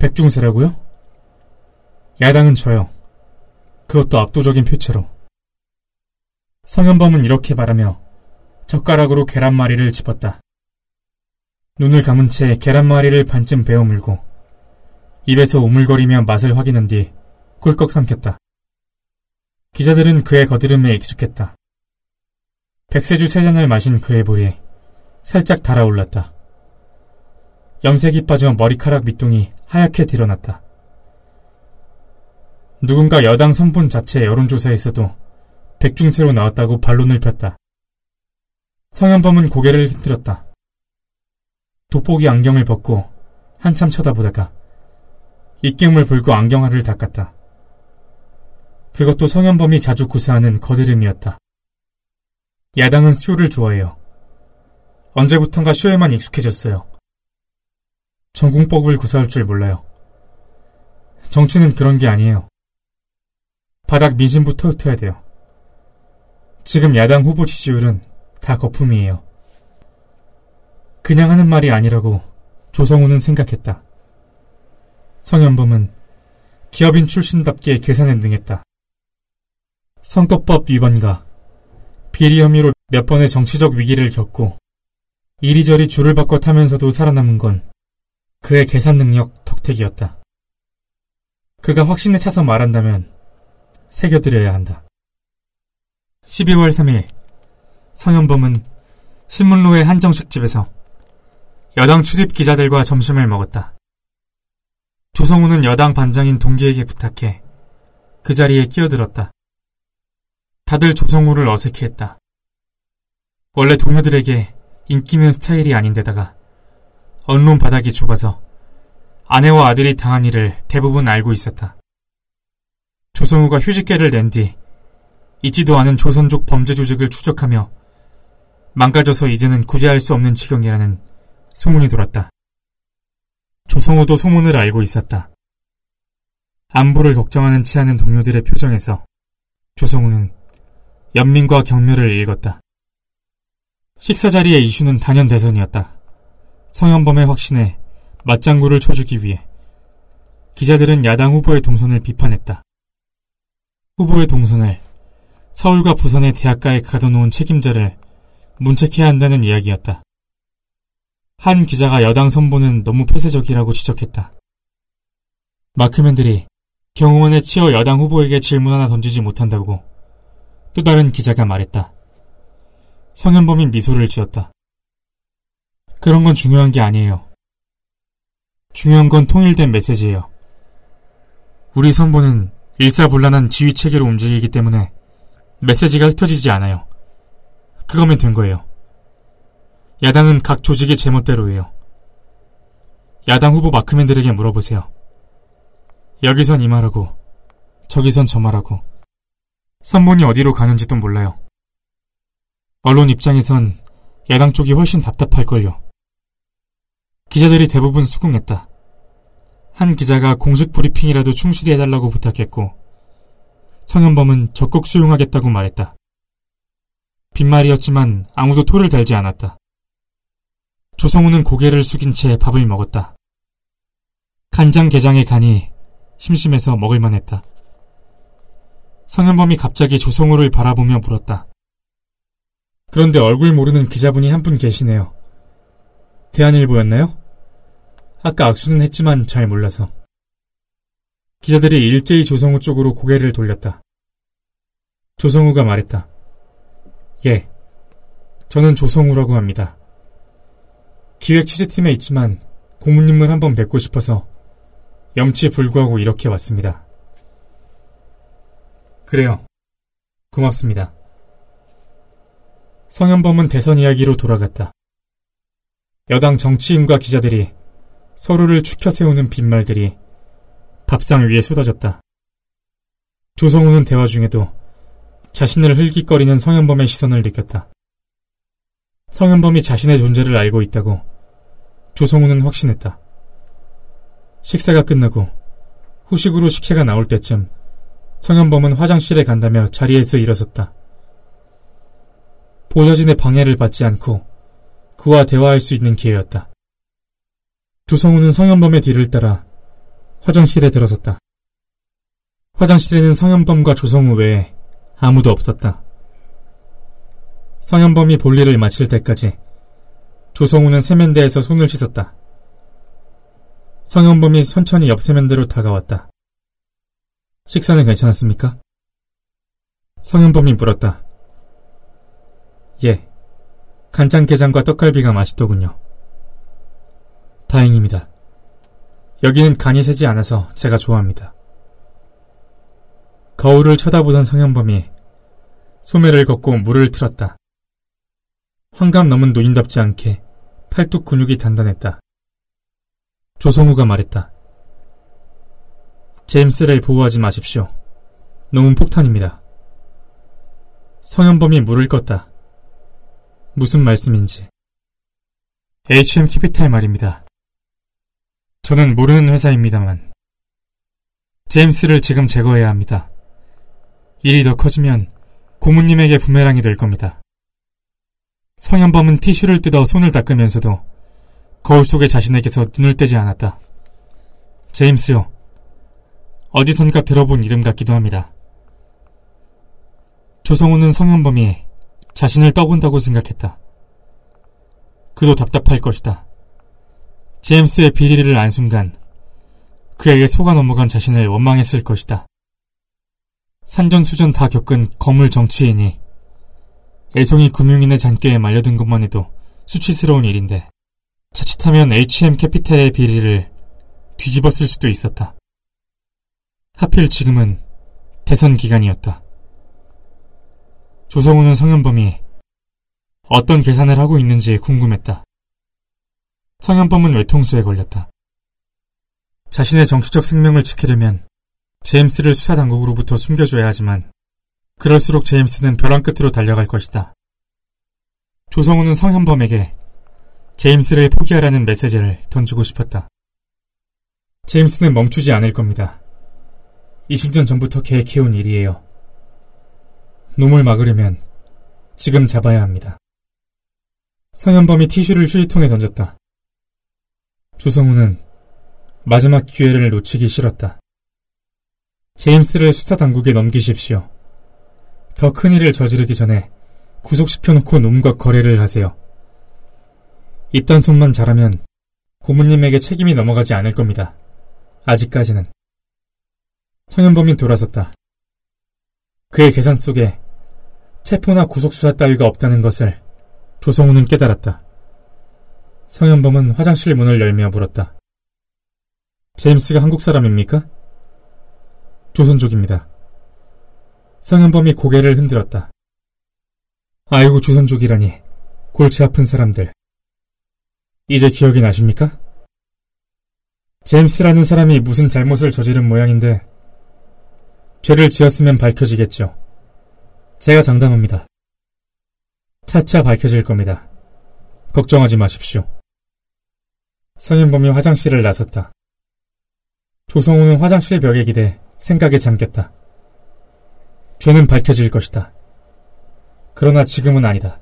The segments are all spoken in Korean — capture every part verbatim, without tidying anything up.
백중세라고요? 야당은 저요. 그것도 압도적인 표체로. 성현범은 이렇게 말하며 젓가락으로 계란말이를 집었다. 눈을 감은 채 계란말이를 반쯤 베어물고 입에서 오물거리며 맛을 확인한 뒤 꿀꺽 삼켰다. 기자들은 그의 거드름에 익숙했다. 백세주 세 잔을 마신 그의 볼이 살짝 달아올랐다. 염색이 빠져 머리카락 밑동이 하얗게 드러났다. 누군가 여당 선본 자체 여론조사에서도 백중세로 나왔다고 반론을 폈다. 성현범은 고개를 흔들었다. 돋보기 안경을 벗고 한참 쳐다보다가 입김을 불고 안경알을 닦았다. 그것도 성현범이 자주 구사하는 거드름이었다. 야당은 쇼를 좋아해요. 언제부턴가 쇼에만 익숙해졌어요. 전공법을 구사할 줄 몰라요. 정치는 그런 게 아니에요. 바닥 민심부터 흩어야 돼요. 지금 야당 후보 지지율은 다 거품이에요. 그냥 하는 말이 아니라고 조성우는 생각했다. 성현범은 기업인 출신답게 계산에 능했다. 선거법 위반과 비리 혐의로 몇 번의 정치적 위기를 겪고 이리저리 줄을 바꿔 타면서도 살아남은 건 그의 계산 능력 덕택이었다. 그가 확신에 차서 말한다면 새겨드려야 한다. 십이월 삼일 성현범은 신문로의 한 정식집에서 여당 출입 기자들과 점심을 먹었다. 조성우는 여당 반장인 동기에게 부탁해 그 자리에 끼어들었다. 다들 조성우를 어색해했다. 원래 동료들에게 인기는 스타일이 아닌데다가 언론 바닥이 좁아서 아내와 아들이 당한 일을 대부분 알고 있었다. 조성우가 휴직계를 낸 뒤 잊지도 않은 조선족 범죄 조직을 추적하며 망가져서 이제는 구제할 수 없는 지경이라는 소문이 돌았다. 조성우도 소문을 알고 있었다. 안부를 걱정하는 체하는 동료들의 표정에서 조성우는 연민과 경멸을 읽었다. 식사 자리의 이슈는 단연 대선이었다. 성현범의 확신에 맞장구를 쳐주기 위해 기자들은 야당 후보의 동선을 비판했다. 후보의 동선을 서울과 부산의 대학가에 가둬놓은 책임자를 문책해야 한다는 이야기였다. 한 기자가 여당 선보는 너무 폐쇄적이라고 지적했다. 마크맨들이 경호원에 치여 여당 후보에게 질문 하나 던지지 못한다고 또 다른 기자가 말했다. 성현범이 미소를 지었다. 그런 건 중요한 게 아니에요. 중요한 건 통일된 메시지예요. 우리 선보는 일사불란한 지휘체계로 움직이기 때문에 메시지가 흩어지지 않아요. 그거면 된 거예요. 야당은 각 조직이 제멋대로 해요. 야당 후보 마크맨들에게 물어보세요. 여기선 이 말하고 저기선 저 말하고 선본이 어디로 가는지도 몰라요. 언론 입장에선 야당 쪽이 훨씬 답답할걸요. 기자들이 대부분 수긍했다. 한 기자가 공식 브리핑이라도 충실히 해달라고 부탁했고 성현범은 적극 수용하겠다고 말했다. 빈말이었지만 아무도 토를 달지 않았다. 조성우는 고개를 숙인 채 밥을 먹었다. 간장게장의 간이 심심해서 먹을만 했다. 성현범이 갑자기 조성우를 바라보며 물었다. 그런데 얼굴 모르는 기자분이 한 분 계시네요. 대한일보였나요? 아까 악수는 했지만 잘 몰라서. 기자들이 일제히 조성우 쪽으로 고개를 돌렸다. 조성우가 말했다. 예, 저는 조성우라고 합니다. 기획 취재팀에 있지만 고문님을 한번 뵙고 싶어서 염치 불구하고 이렇게 왔습니다. 그래요. 고맙습니다. 성현범은 대선 이야기로 돌아갔다. 여당 정치인과 기자들이 서로를 추켜세우는 빈말들이 밥상 위에 쏟아졌다. 조성우는 대화 중에도 자신을 흘깃거리는 성현범의 시선을 느꼈다. 성현범이 자신의 존재를 알고 있다고 조성우는 확신했다. 식사가 끝나고 후식으로 식혜가 나올 때쯤 성현범은 화장실에 간다며 자리에서 일어섰다. 보좌진의 방해를 받지 않고 그와 대화할 수 있는 기회였다. 조성우는 성현범의 뒤를 따라 화장실에 들어섰다. 화장실에는 성현범과 조성우 외에 아무도 없었다. 성현범이 볼일을 마칠 때까지 조성우는 세면대에서 손을 씻었다. 성현범이 천천히 옆 세면대로 다가왔다. 식사는 괜찮았습니까? 성현범이 물었다. 예, 간장게장과 떡갈비가 맛있더군요. 다행입니다. 여기는 간이 새지 않아서 제가 좋아합니다. 거울을 쳐다보던 성현범이 소매를 걷고 물을 틀었다. 환갑 넘은 노인답지 않게 팔뚝 근육이 단단했다. 조성우가 말했다. 제임스를 보호하지 마십시오. 놈은 폭탄입니다. 성현범이 물을 껐다. 무슨 말씀인지. 에이치엠 캐피탈 말입니다. 저는 모르는 회사입니다만 제임스를 지금 제거해야 합니다. 일이 더 커지면 고모님에게 부메랑이 될 겁니다. 성현범은 티슈를 뜯어 손을 닦으면서도 거울 속에 자신에게서 눈을 떼지 않았다. 제임스요. 어디선가 들어본 이름 같기도 합니다. 조성우는 성현범이 자신을 떠본다고 생각했다. 그도 답답할 것이다. 제임스의 비리를 안 순간 그에게 속아 넘어간 자신을 원망했을 것이다. 산전수전 다 겪은 거물 정치인이 애송이 금융인의 잔꾀에 말려든 것만 해도 수치스러운 일인데 자칫하면 에이치엠 캐피탈의 비리를 뒤집었을 수도 있었다. 하필 지금은 대선 기간이었다. 조성우는 성현범이 어떤 계산을 하고 있는지 궁금했다. 성현범은 외통수에 걸렸다. 자신의 정치적 생명을 지키려면 제임스를 수사당국으로부터 숨겨줘야 하지만 그럴수록 제임스는 벼랑 끝으로 달려갈 것이다. 조성우는 성현범에게 제임스를 포기하라는 메시지를 던지고 싶었다. 제임스는 멈추지 않을 겁니다. 이십 년 전부터 계획해온 일이에요. 놈을 막으려면 지금 잡아야 합니다. 성현범이 티슈를 휴지통에 던졌다. 조성우는 마지막 기회를 놓치기 싫었다. 제임스를 수사당국에 넘기십시오. 더 큰일을 저지르기 전에 구속시켜놓고 놈과 거래를 하세요. 입단속만 잘하면 고모님에게 책임이 넘어가지 않을 겁니다. 아직까지는. 성현범이 돌아섰다. 그의 계산 속에 체포나 구속수사 따위가 없다는 것을 조성우는 깨달았다. 성현범은 화장실 문을 열며 물었다. 제임스가 한국 사람입니까? 조선족입니다. 성현범이 고개를 흔들었다. 아이고, 조선족이라니. 골치 아픈 사람들. 이제 기억이 나십니까? 제임스라는 사람이 무슨 잘못을 저지른 모양인데 죄를 지었으면 밝혀지겠죠. 제가 장담합니다. 차차 밝혀질 겁니다. 걱정하지 마십시오. 성현범이 화장실을 나섰다. 조성우는 화장실 벽에 기대 생각에 잠겼다. 죄는 밝혀질 것이다. 그러나 지금은 아니다.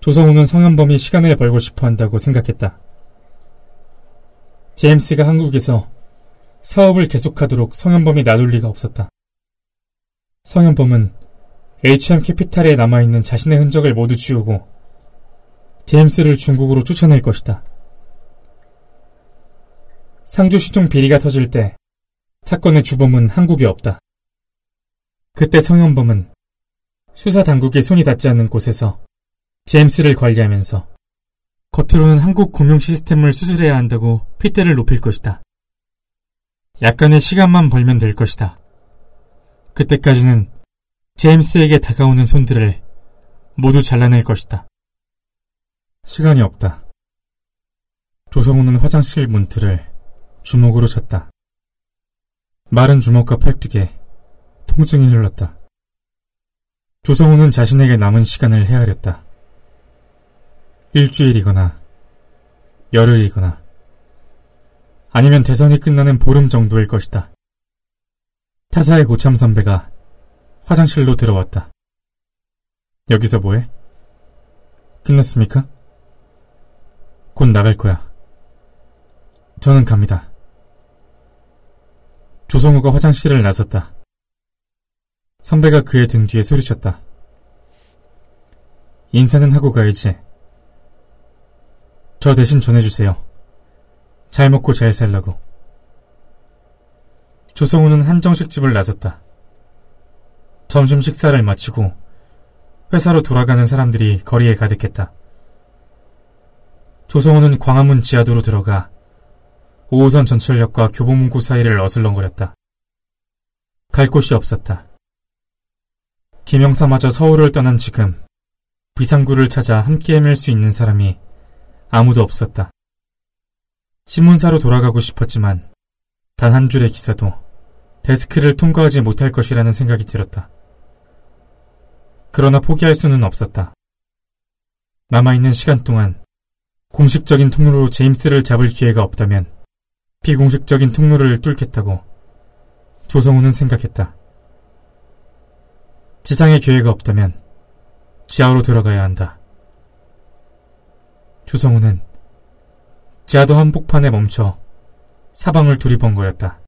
조성우는 성현범이 시간을 벌고 싶어 한다고 생각했다. 제임스가 한국에서 사업을 계속하도록 성현범이 놔둘 리가 없었다. 성현범은 에이치엠 캐피탈에 남아있는 자신의 흔적을 모두 지우고 제임스를 중국으로 쫓아낼 것이다. 상주 시종 비리가 터질 때 사건의 주범은 한국에 없다. 그때 성현범은 수사당국의 손이 닿지 않는 곳에서 제임스를 관리하면서 겉으로는 한국 금융 시스템을 수술해야 한다고 핏대를 높일 것이다. 약간의 시간만 벌면 될 것이다. 그때까지는 제임스에게 다가오는 손들을 모두 잘라낼 것이다. 시간이 없다. 조성우는 화장실 문틀을 주먹으로 쳤다. 마른 주먹과 팔뚝에 통증이 흘렀다. 조성우는 자신에게 남은 시간을 헤아렸다. 일주일이거나 열흘이거나 아니면 대선이 끝나는 보름 정도일 것이다. 타사의 고참 선배가 화장실로 들어왔다. 여기서 뭐해? 끝났습니까? 곧 나갈 거야. 저는 갑니다. 조성우가 화장실을 나섰다. 선배가 그의 등 뒤에 소리쳤다. 인사는 하고 가야지. 저 대신 전해주세요. 잘 먹고 잘 살라고. 조성우는 한정식집을 나섰다. 점심 식사를 마치고 회사로 돌아가는 사람들이 거리에 가득했다. 조성우는 광화문 지하도로 들어가 오호선 전철역과 교보문고 사이를 어슬렁거렸다. 갈 곳이 없었다. 김영사마저 서울을 떠난 지금 비상구를 찾아 함께 헤맬 수 있는 사람이 아무도 없었다. 신문사로 돌아가고 싶었지만 단 한 줄의 기사도 데스크를 통과하지 못할 것이라는 생각이 들었다. 그러나 포기할 수는 없었다. 남아있는 시간 동안 공식적인 통로로 제임스를 잡을 기회가 없다면 비공식적인 통로를 뚫겠다고 조성우는 생각했다. 지상의 기회가 없다면 지하로 들어가야 한다. 조성우는 지하도 한복판에 멈춰 사방을 두리번거렸다.